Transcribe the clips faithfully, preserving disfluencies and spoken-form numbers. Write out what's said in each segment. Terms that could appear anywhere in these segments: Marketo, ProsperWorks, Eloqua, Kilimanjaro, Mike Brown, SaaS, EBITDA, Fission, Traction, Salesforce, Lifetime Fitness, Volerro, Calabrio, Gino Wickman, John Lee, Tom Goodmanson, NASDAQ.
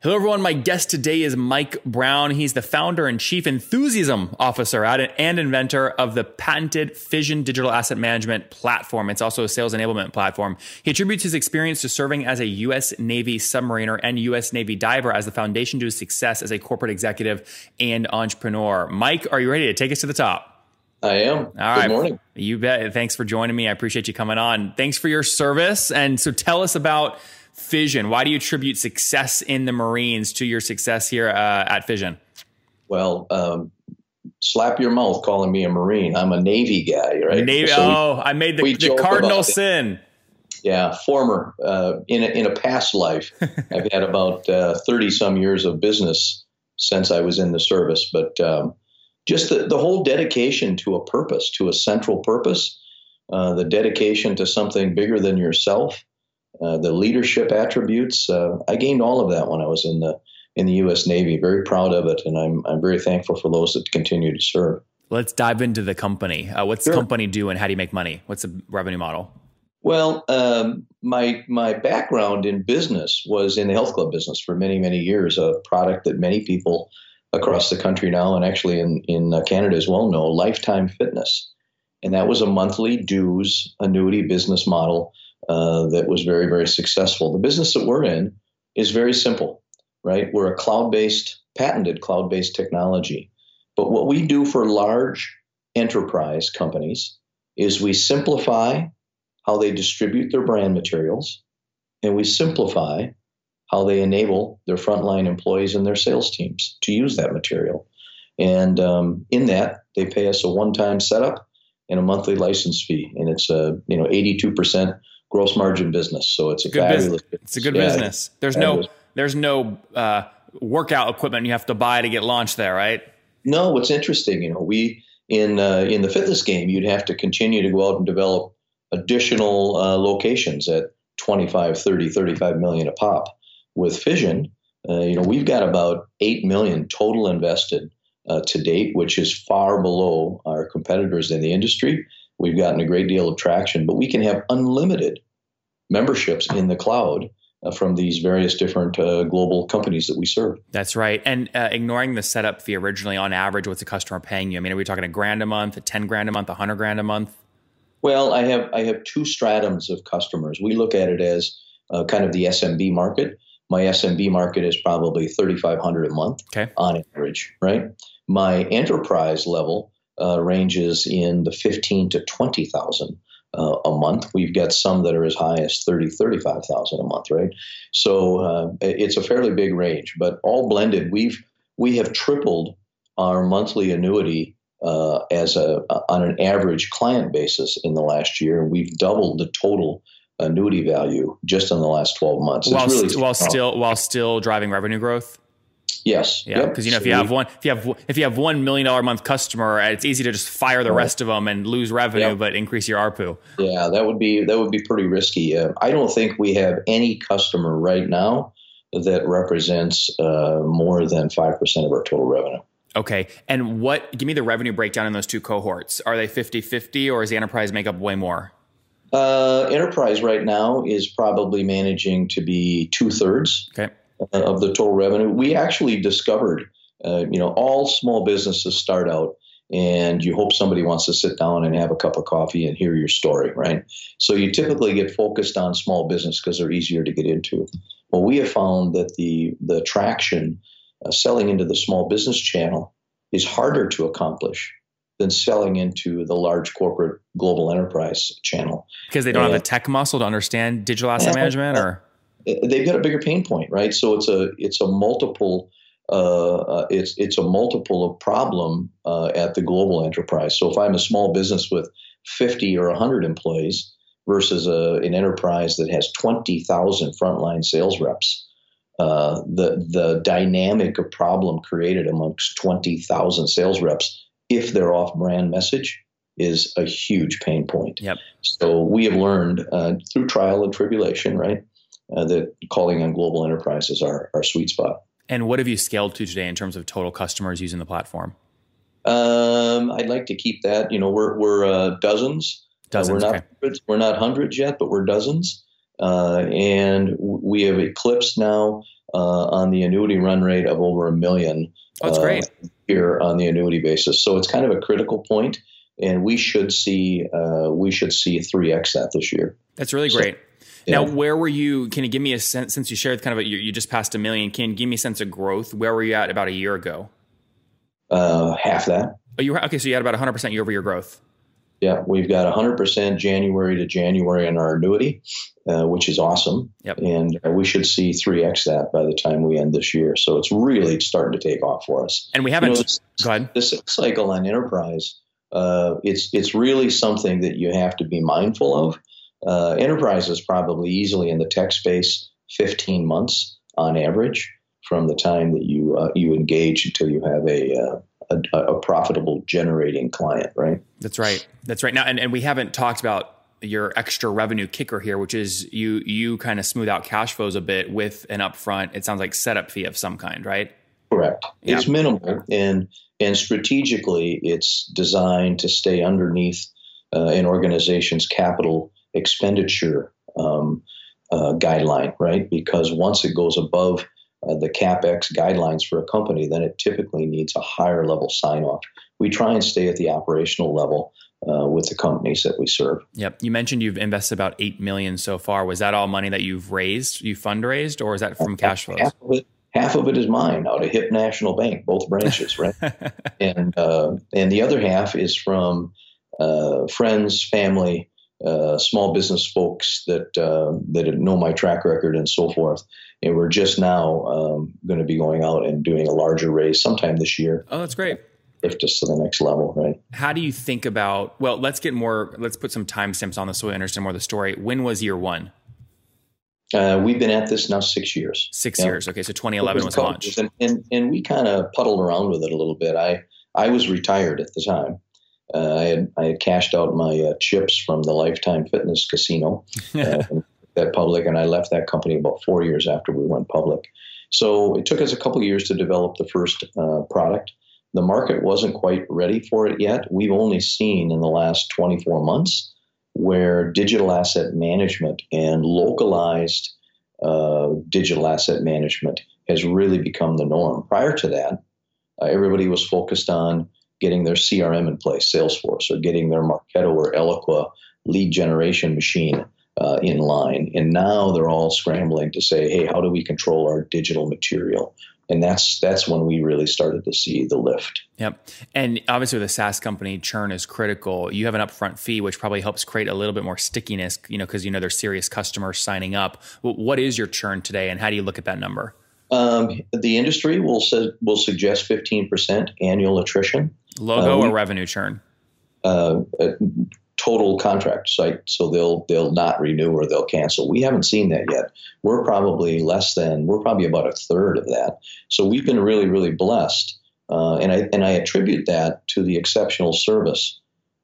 Hello, everyone. My guest today is Mike Brown. He's the founder and chief enthusiasm officer and inventor of the patented Fission digital asset management platform. It's also a sales enablement platform. He attributes his experience to serving as a U S Navy submariner and U S Navy diver as the foundation to his success as a corporate executive and entrepreneur. Mike, are you ready to take us to the top? I am. All right. Good morning. You bet. Thanks for joining me. I appreciate you coming on. Thanks for your service. And so tell us about Fission. Why do you attribute success in the Marines to your success here uh, at Fission? Well, um, slap your mouth calling me a Marine. I'm a Navy guy, right? Navy. So we, oh, I made the, the cardinal sin. Yeah, former. Uh, in, a, in a past life, I've had about uh, thirty-some years of business since I was in the service. But um, just the, the whole dedication to a purpose, to a central purpose, uh, the dedication to something bigger than yourself, Uh, the leadership attributes. Uh, I gained all of that when I was in the in the U S Navy. Very proud of it, and I'm I'm very thankful for those that continue to serve. Let's dive into the company. Uh, what's sure. the company do, and how do you make money? What's the revenue model? Well, um, my my background in business was in the health club business for many many years. A product that many people across the country now, and actually in in Canada as well, know Lifetime Fitness, and that was a monthly dues annuity business model. Uh, that was very, very successful. The business that we're in is very simple, right? We're a cloud-based, patented cloud-based technology. But what we do for large enterprise companies is we simplify how they distribute their brand materials, and we simplify how they enable their frontline employees and their sales teams to use that material. And um, in that, they pay us a one-time setup and a monthly license fee. And it's a, you know, eighty-two percent gross margin business. So it's a good fabulous business. It's a good yeah, business. There's fabulous. no there's no uh, workout equipment you have to buy to get launched there, right? No, what's interesting, you know, we in uh, in the fitness game, you'd have to continue to go out and develop additional uh, locations at twenty-five, thirty, thirty-five million a pop. With Fission, uh, you know, we've got about eight million total invested uh, to date, which is far below our competitors in the industry. We've gotten a great deal of traction, but we can have unlimited memberships in the cloud uh, from these various different uh, global companies that we serve. That's right. And uh, ignoring the setup fee originally, on average, what's a customer paying you? I mean, are we talking a grand a month, a ten grand a month, a hundred grand a month? Well, I have I have two stratums of customers. We look at it as uh, kind of the S M B market. My S M B market is probably thirty-five hundred dollars a month okay. on average, right? My enterprise level Uh, ranges in the fifteen to twenty thousand uh, a month. We've got some that are as high as thirty, thirty-five thousand a month, right? So uh, it's a fairly big range, but all blended, we've we have tripled our monthly annuity uh, as a on an average client basis in the last year. We've doubled the total annuity value just in the last twelve months. While, really st- while still while still driving revenue grth. Yes. Yeah. Because, yep. you know, if you have one, if you have, if you have one million dollar a month customer, it's easy to just fire the right. rest of them and lose revenue, yep. but increase your A R P U. Yeah, that would be, that would be pretty risky. Uh, I don't think we have any customer right now that represents uh, more than five percent of our total revenue. Okay. And what, give me the revenue breakdown in those two cohorts. Are they fifty-fifty or is the enterprise make up way more? Uh, enterprise right now is probably managing to be two thirds. Okay. Of the total revenue. We actually discovered, uh, you know, all small businesses start out and you hope somebody wants to sit down and have a cup of coffee and hear your story, right? So you typically get focused on small business because they're easier to get into. Well, we have found that the, the traction uh, selling into the small business channel is harder to accomplish than selling into the large corporate global enterprise channel. Because they don't and, have the tech muscle to understand digital asset management, or they've got a bigger pain point, right? So it's a it's a multiple uh, it's it's a multiple of problem uh, at the global enterprise. So if I'm a small business with fifty or one hundred employees versus a, an enterprise that has twenty thousand frontline sales reps, uh, the the dynamic of problem created amongst twenty thousand sales reps, if their off-brand message, is a huge pain point. Yep. So we have learned uh, through trial and tribulation, right, uh, that calling on global enterprises are our sweet spot. And what have you scaled to today in terms of total customers using the platform? Um, I'd like to keep that. You know, we're we're uh, dozens. Dozens. Uh, we're not okay. hundreds, we're not hundreds yet, but we're dozens, uh, and we have eclipsed now uh, on the annuity run rate of over a million. Oh, that's uh, great. Here on the annuity basis. So it's kind of a critical point, and we should see uh, we should see three X that this year. That's really great. So, yeah. Now, where were you? Can you give me a sense, since you shared kind of a, you, you just passed a million, can you give me a sense of growth? Where were you at about a year ago? Uh, half that. Oh, you were, okay, so you had about one hundred percent year-over-year growth. Yeah, we've got one hundred percent January to January in our annuity, uh, which is awesome. Yep. And uh, we should see three X that by the time we end this year. So it's really starting to take off for us. And we haven't, you know, this, go ahead. This cycle on enterprise, uh, it's it's really something that you have to be mindful of. Uh, enterprise is probably easily in the tech space fifteen months on average from the time that you uh, you engage until you have a uh, A, a profitable generating client, right? That's right. That's right. Now, and, and we haven't talked about your extra revenue kicker here, which is you you kind of smooth out cash flows a bit with an upfront, it sounds like, setup fee of some kind, right? Correct. Yeah. It's minimal, and and strategically, it's designed to stay underneath uh, an organization's capital expenditure um, uh, guideline, right? Because once it goes above Uh, the CapEx guidelines for a company, then it typically needs a higher level sign-off. We try and stay at the operational level uh, with the companies that we serve. Yep. You mentioned you've invested about eight million dollars so far. Was that all money that you've raised, you fundraised, or is that from cash flows? Half of it, half of it is mine out of Hip National Bank, both branches, right? and uh, and the other half is from uh, friends, family, uh, small business folks that uh, that know my track record and so forth. And we're just now um, going to be going out and doing a larger raise sometime this year. Oh, that's great. Lift us to the next level, right? How do you think about, well, let's get more, let's put some timestamps on this so we understand more of the story. When was year one? Uh, we've been at this now six years. Six yeah. years. Okay. So twenty eleven was launched. And, and, and we kind of puddled around with it a little bit. I, I was retired at the time. Uh, I had, I had cashed out my uh, chips from the Lifetime Fitness casino. Uh, that public, and I left that company about four years after we went public. So it took us a couple of years to develop the first uh, product. The market wasn't quite ready for it yet. We've only seen in the last twenty-four months where digital asset management and localized uh, digital asset management has really become the norm. Prior to that, uh, everybody was focused on getting their C R M in place, Salesforce, or getting their Marketo or Eloqua lead generation machine Uh, in line. And now they're all scrambling to say, hey, how do we control our digital material? And that's that's when we really started to see the lift. Yep. And obviously with a SaaS company, churn is critical. You have an upfront fee, which probably helps create a little bit more stickiness, you know, because you know they're serious customers signing up. What is your churn today, and how do you look at that number? Um, the industry will, su- will suggest fifteen percent annual attrition. Logo um, or revenue churn? Uh, uh Total contract site, so they'll they'll not renew or they'll cancel. We haven't seen that yet. We're probably less than we're probably about a third of that. So we've been really really blessed, uh, and I and I attribute that to the exceptional service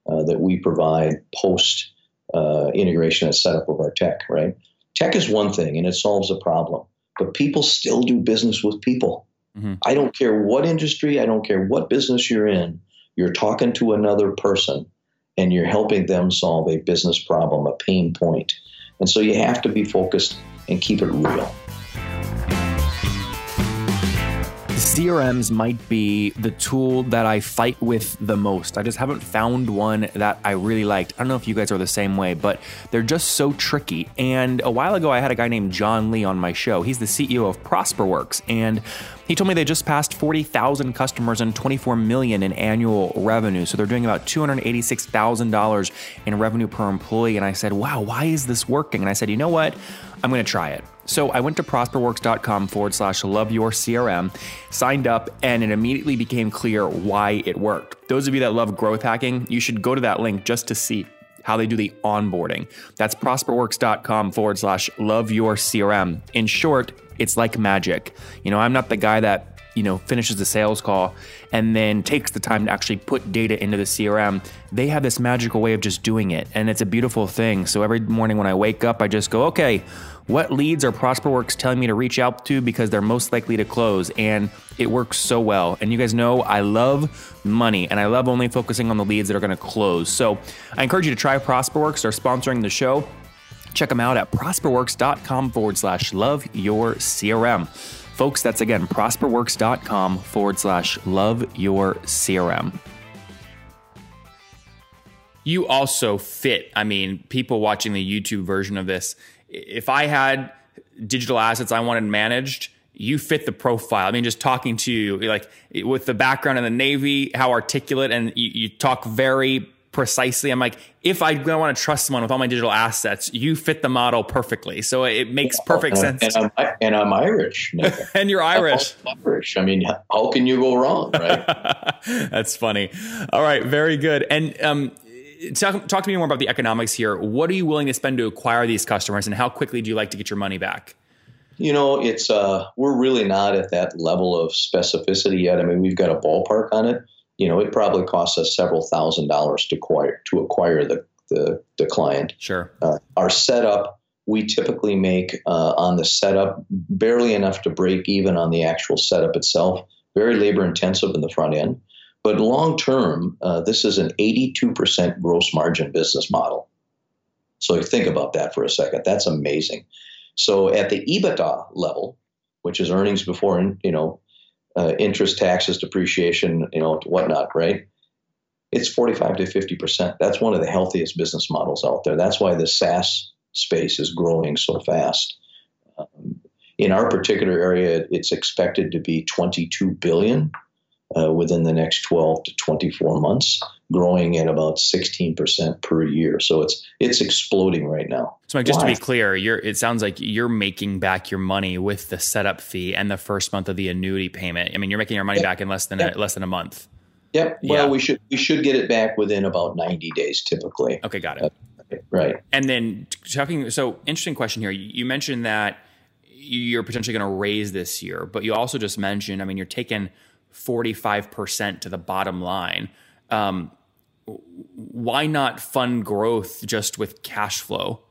uh, that we provide post uh, integration and setup of our tech. Right, tech is one thing and it solves a problem, but people still do business with people. Mm-hmm. I don't care what industry, I don't care what business you're in. You're talking to another person, and you're helping them solve a business problem, a pain point. And so you have to be focused and keep it real. C R Ms might be the tool that I fight with the most. I just haven't found one that I really liked. I don't know if you guys are the same way, but they're just so tricky. And a while ago, I had a guy named John Lee on my show. He's the C E O of ProsperWorks, and he told me they just passed forty thousand customers and twenty-four million dollars in annual revenue. So they're doing about two hundred eighty-six thousand dollars in revenue per employee. And I said, wow, why is this working? And I said, you know what? I'm going to try it. So I went to prosperworks.com forward slash love your CRM, signed up, and it immediately became clear why it worked. Those of you that love growth hacking, you should go to that link just to see how they do the onboarding. That's prosperworks.com forward slash love your CRM. In short, it's like magic. You know, I'm not the guy that, you know, finishes the sales call and then takes the time to actually put data into the C R M. They have this magical way of just doing it, and it's a beautiful thing. So every morning when I wake up, I just go, okay, what leads are ProsperWorks telling me to reach out to because they're most likely to close? And it works so well. And you guys know I love money, and I love only focusing on the leads that are going to close. So I encourage you to try ProsperWorks. They're sponsoring the show. Check them out at prosperworks.com forward slash love your CRM. Folks, that's again, prosperworks.com forward slash love your CRM. You also fit. I mean, people watching the YouTube version of this, if I had digital assets I wanted managed, you fit the profile. I mean, just talking to you, like with the background in the Navy, how articulate, and you, you talk very precisely. I'm like, if I want to trust someone with all my digital assets, you fit the model perfectly. So it makes perfect and sense. I'm, and, I'm, and I'm Irish. And you're Irish. I'm Irish. I mean, how can you go wrong, right? That's funny. All right. Very good. And um, talk, talk to me more about the economics here. What are you willing to spend to acquire these customers, and how quickly do you like to get your money back? You know, it's uh, we're really not at that level of specificity yet. I mean, we've got a ballpark on it. You know, it probably costs us several thousand dollars to acquire to acquire the the, the client. Sure. Uh, our setup, we typically make uh, on the setup barely enough to break even on the actual setup itself. Very labor intensive in the front end, but long term, uh, this is an eighty-two percent gross margin business model. So think about that for a second. That's amazing. So at the EBITDA level, which is earnings before, you know. Uh, interest, taxes, depreciation, you know, whatnot, right? It's forty-five to fifty percent. That's one of the healthiest business models out there. That's why the SaaS space is growing so fast. Um, in our particular area, it's expected to be twenty-two billion dollars uh, within the next twelve to twenty-four months, growing at about sixteen percent per year. So it's it's exploding right now. So Mike, just wow. to be clear, you're, it sounds like you're making back your money with the setup fee and the first month of the annuity payment. I mean, you're making your money yep. back in less than yep. a, less than a month. Yep. Well, yeah. we should we should get it back within about ninety days typically. Okay, got it. Uh, right. And then talking. So interesting question here. You mentioned that you're potentially going to raise this year, but you also just mentioned, I mean, you're taking forty-five percent to the bottom line. Um, why not fund growth just with cash flow?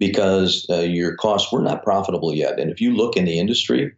Because uh, your costs, we're not profitable yet. And if you look in the industry,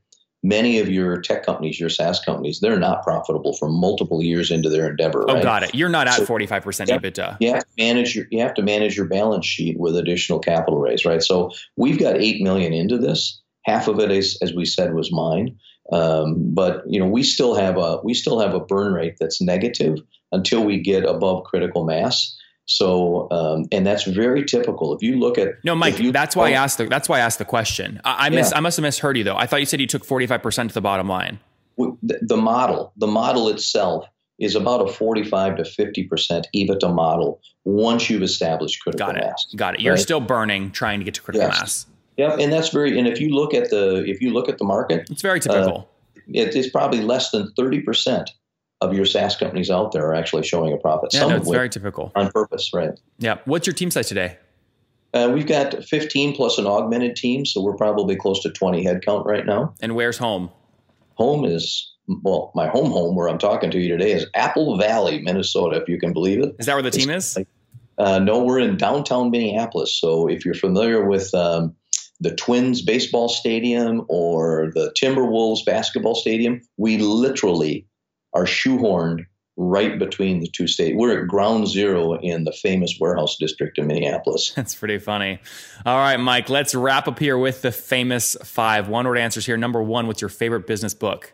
many of your tech companies, your SaaS companies, they're not profitable for multiple years into their endeavor. Oh, right? Got it. You're not at so forty-five percent you EBITDA. You have to manage your, you have to manage your balance sheet with additional capital raise, right? So we've got eight million dollars into this. Half of it is, as we said, was mine. Um, but you know, we still have a, we still have a burn rate that's negative until we get above critical mass. So, um, and that's very typical. If you look at, no, Mike, you, that's why oh, I asked the, that's why I asked the question. I, I miss, yeah. I must've misheard you though. I thought you said you took forty-five percent to the bottom line. The, the model, the model itself is about a forty-five to fifty percent EBITDA model. Once you've established critical Got it. mass. Got it. You're right? Still burning, trying to get to critical yes. mass. Yeah, and that's very. And if you look at the if you look at the market, it's very typical. Uh, it, it's probably less than thirty percent of your SaaS companies out there are actually showing a profit. Yeah, Some no, it's very typical on purpose, right? Yeah. What's your team size today? Uh, we've got fifteen plus an augmented team, so we're probably close to twenty headcount right now. And where's home? Home is well, my home home where I'm talking to you today is Apple Valley, Minnesota. If you can believe it, is that where the team it's, is? Uh, no, we're in downtown Minneapolis. So if you're familiar with um, the Twins baseball stadium or the Timberwolves basketball stadium, we literally are shoehorned right between the two states. We're at ground zero in the famous warehouse district in Minneapolis. That's pretty funny. All right, Mike, let's wrap up here with the famous five one-word answers here. Number one, what's your favorite business book?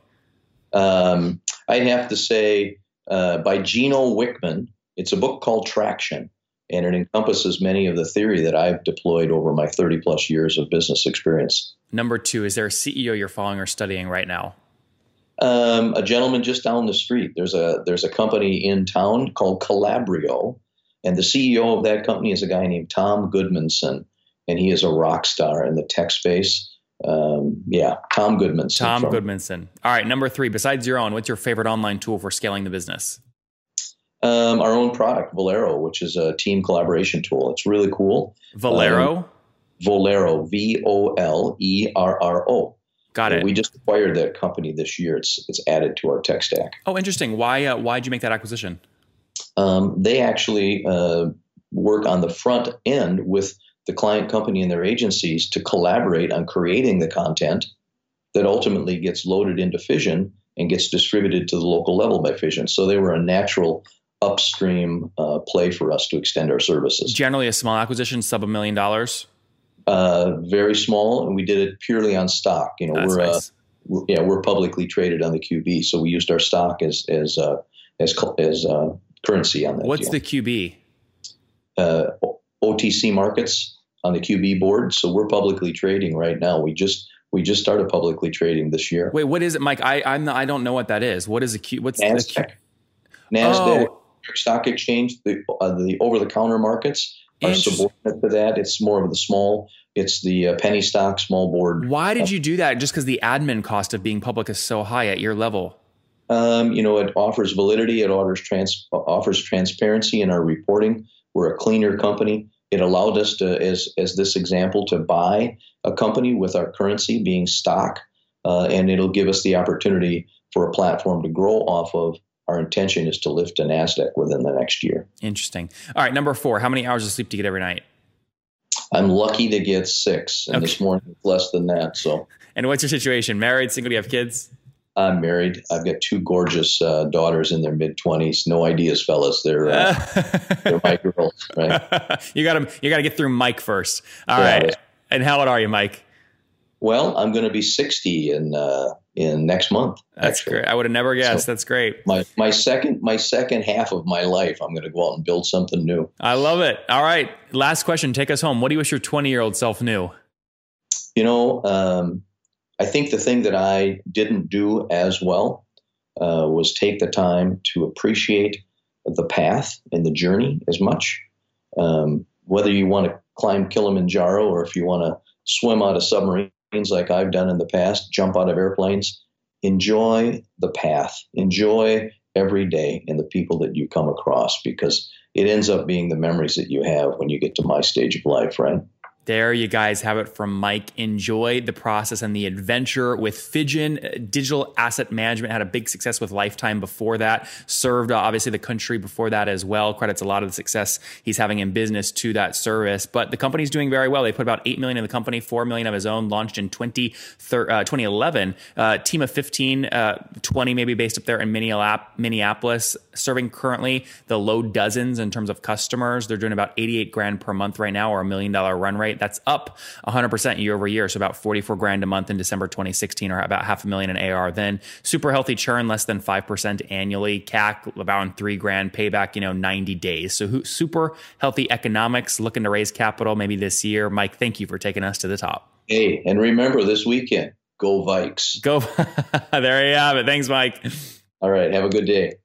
um, I'd have to say uh, by Gino Wickman. It's a book called Traction, and it encompasses many of the theory that I've deployed over my thirty plus years of business experience. Number two, is there a C E O you're following or studying right now? Um, a gentleman just down the street. There's a there's a company in town called Calabrio, and the C E O of that company is a guy named Tom Goodmanson, and he is a rock star in the tech space. Um, yeah, Tom Goodmanson. Tom from- Goodmanson. All right, number three, besides your own, what's your favorite online tool for scaling the business? Um, our own product, Volerro, which is a team collaboration tool. It's really cool. Volerro? Um, Volerro, V O L E R R O. Got it. And we just acquired that company this year. It's it's added to our tech stack. Oh, interesting. Why uh, why did you make that acquisition? Um, they actually uh, work on the front end with the client company and their agencies to collaborate on creating the content that ultimately gets loaded into Fission and gets distributed to the local level by Fission. So they were a natural upstream uh, play for us to extend our services. Generally a small acquisition, sub a million dollars? Uh, very small, and we did it purely on stock. You know, That's we're, nice. uh, we're yeah we're publicly traded on the Q B, so we used our stock as as uh, as as uh, currency on that. What's deal. The Q B? Uh, O T C markets on the Q B board. So we're publicly trading right now. We just we just started publicly trading this year. Wait, what is it, Mike? I I'm not, I don't know what that is. What is a Q? What's NASDAQ? The Q- NASDAQ oh. Stock Exchange, the uh, the over the counter markets. Are subordinate to that. It's more of the small, it's the uh, penny stock, small board. Why did you do that? Just because the admin cost of being public is so high at your level? Um, you know, it offers validity. It offers, trans- offers transparency in our reporting. We're a cleaner company. It allowed us to, as, as this example, to buy a company with our currency being stock. Uh, and it'll give us the opportunity for a platform to grow off of. Our intention is to lift a NASDAQ within the next year. Interesting. All right. Number four, how many hours of sleep do you get every night? I'm lucky to get six. And okay. This morning, it's less than that. So. And what's your situation? Married, single, do you have kids? I'm married. I've got two gorgeous uh, daughters in their mid-twenties. No ideas, fellas. They're, uh, they're my girls, right? you got to you got to get through Mike first. All yeah, right. Yeah. And how old are you, Mike? Well, I'm going to be sixty in uh, in next month. That's actually. Great. I would have never guessed. So that's great. My my second my second half of my life, I'm going to go out and build something new. I love it. All right. Last question. Take us home. What do you wish your twenty-year-old self knew? You know, um, I think the thing that I didn't do as well uh, was take the time to appreciate the path and the journey as much. Um, whether you want to climb Kilimanjaro or if you want to swim out a submarine, like I've done in the past, jump out of airplanes, enjoy the path, enjoy every day and the people that you come across, because it ends up being the memories that you have when you get to my stage of life, right? There you guys have it from Mike. Enjoy the process and the adventure with Fission. Digital asset management had a big success with Lifetime before that. Served, obviously, the country before that as well. Credits a lot of the success he's having in business to that service. But the company's doing very well. They put about eight million dollars in the company, four million dollars of his own, launched in twenty eleven. Uh, team of fifteen, uh, twenty maybe based up there in Minneapolis, serving currently the low dozens in terms of customers. They're doing about eighty-eight grand per month right now, or a million dollar run rate. That's up one hundred percent year over year. So about forty-four grand a month in December twenty sixteen, or about half a million in A R. Then super healthy churn, less than five percent annually. C A C about three grand payback, you know, ninety days. So who, super healthy economics, looking to raise capital maybe this year. Mike, thank you for taking us to the top. Hey, and remember this weekend, go Vikes. Go. There you have it. Thanks, Mike. All right. Have a good day.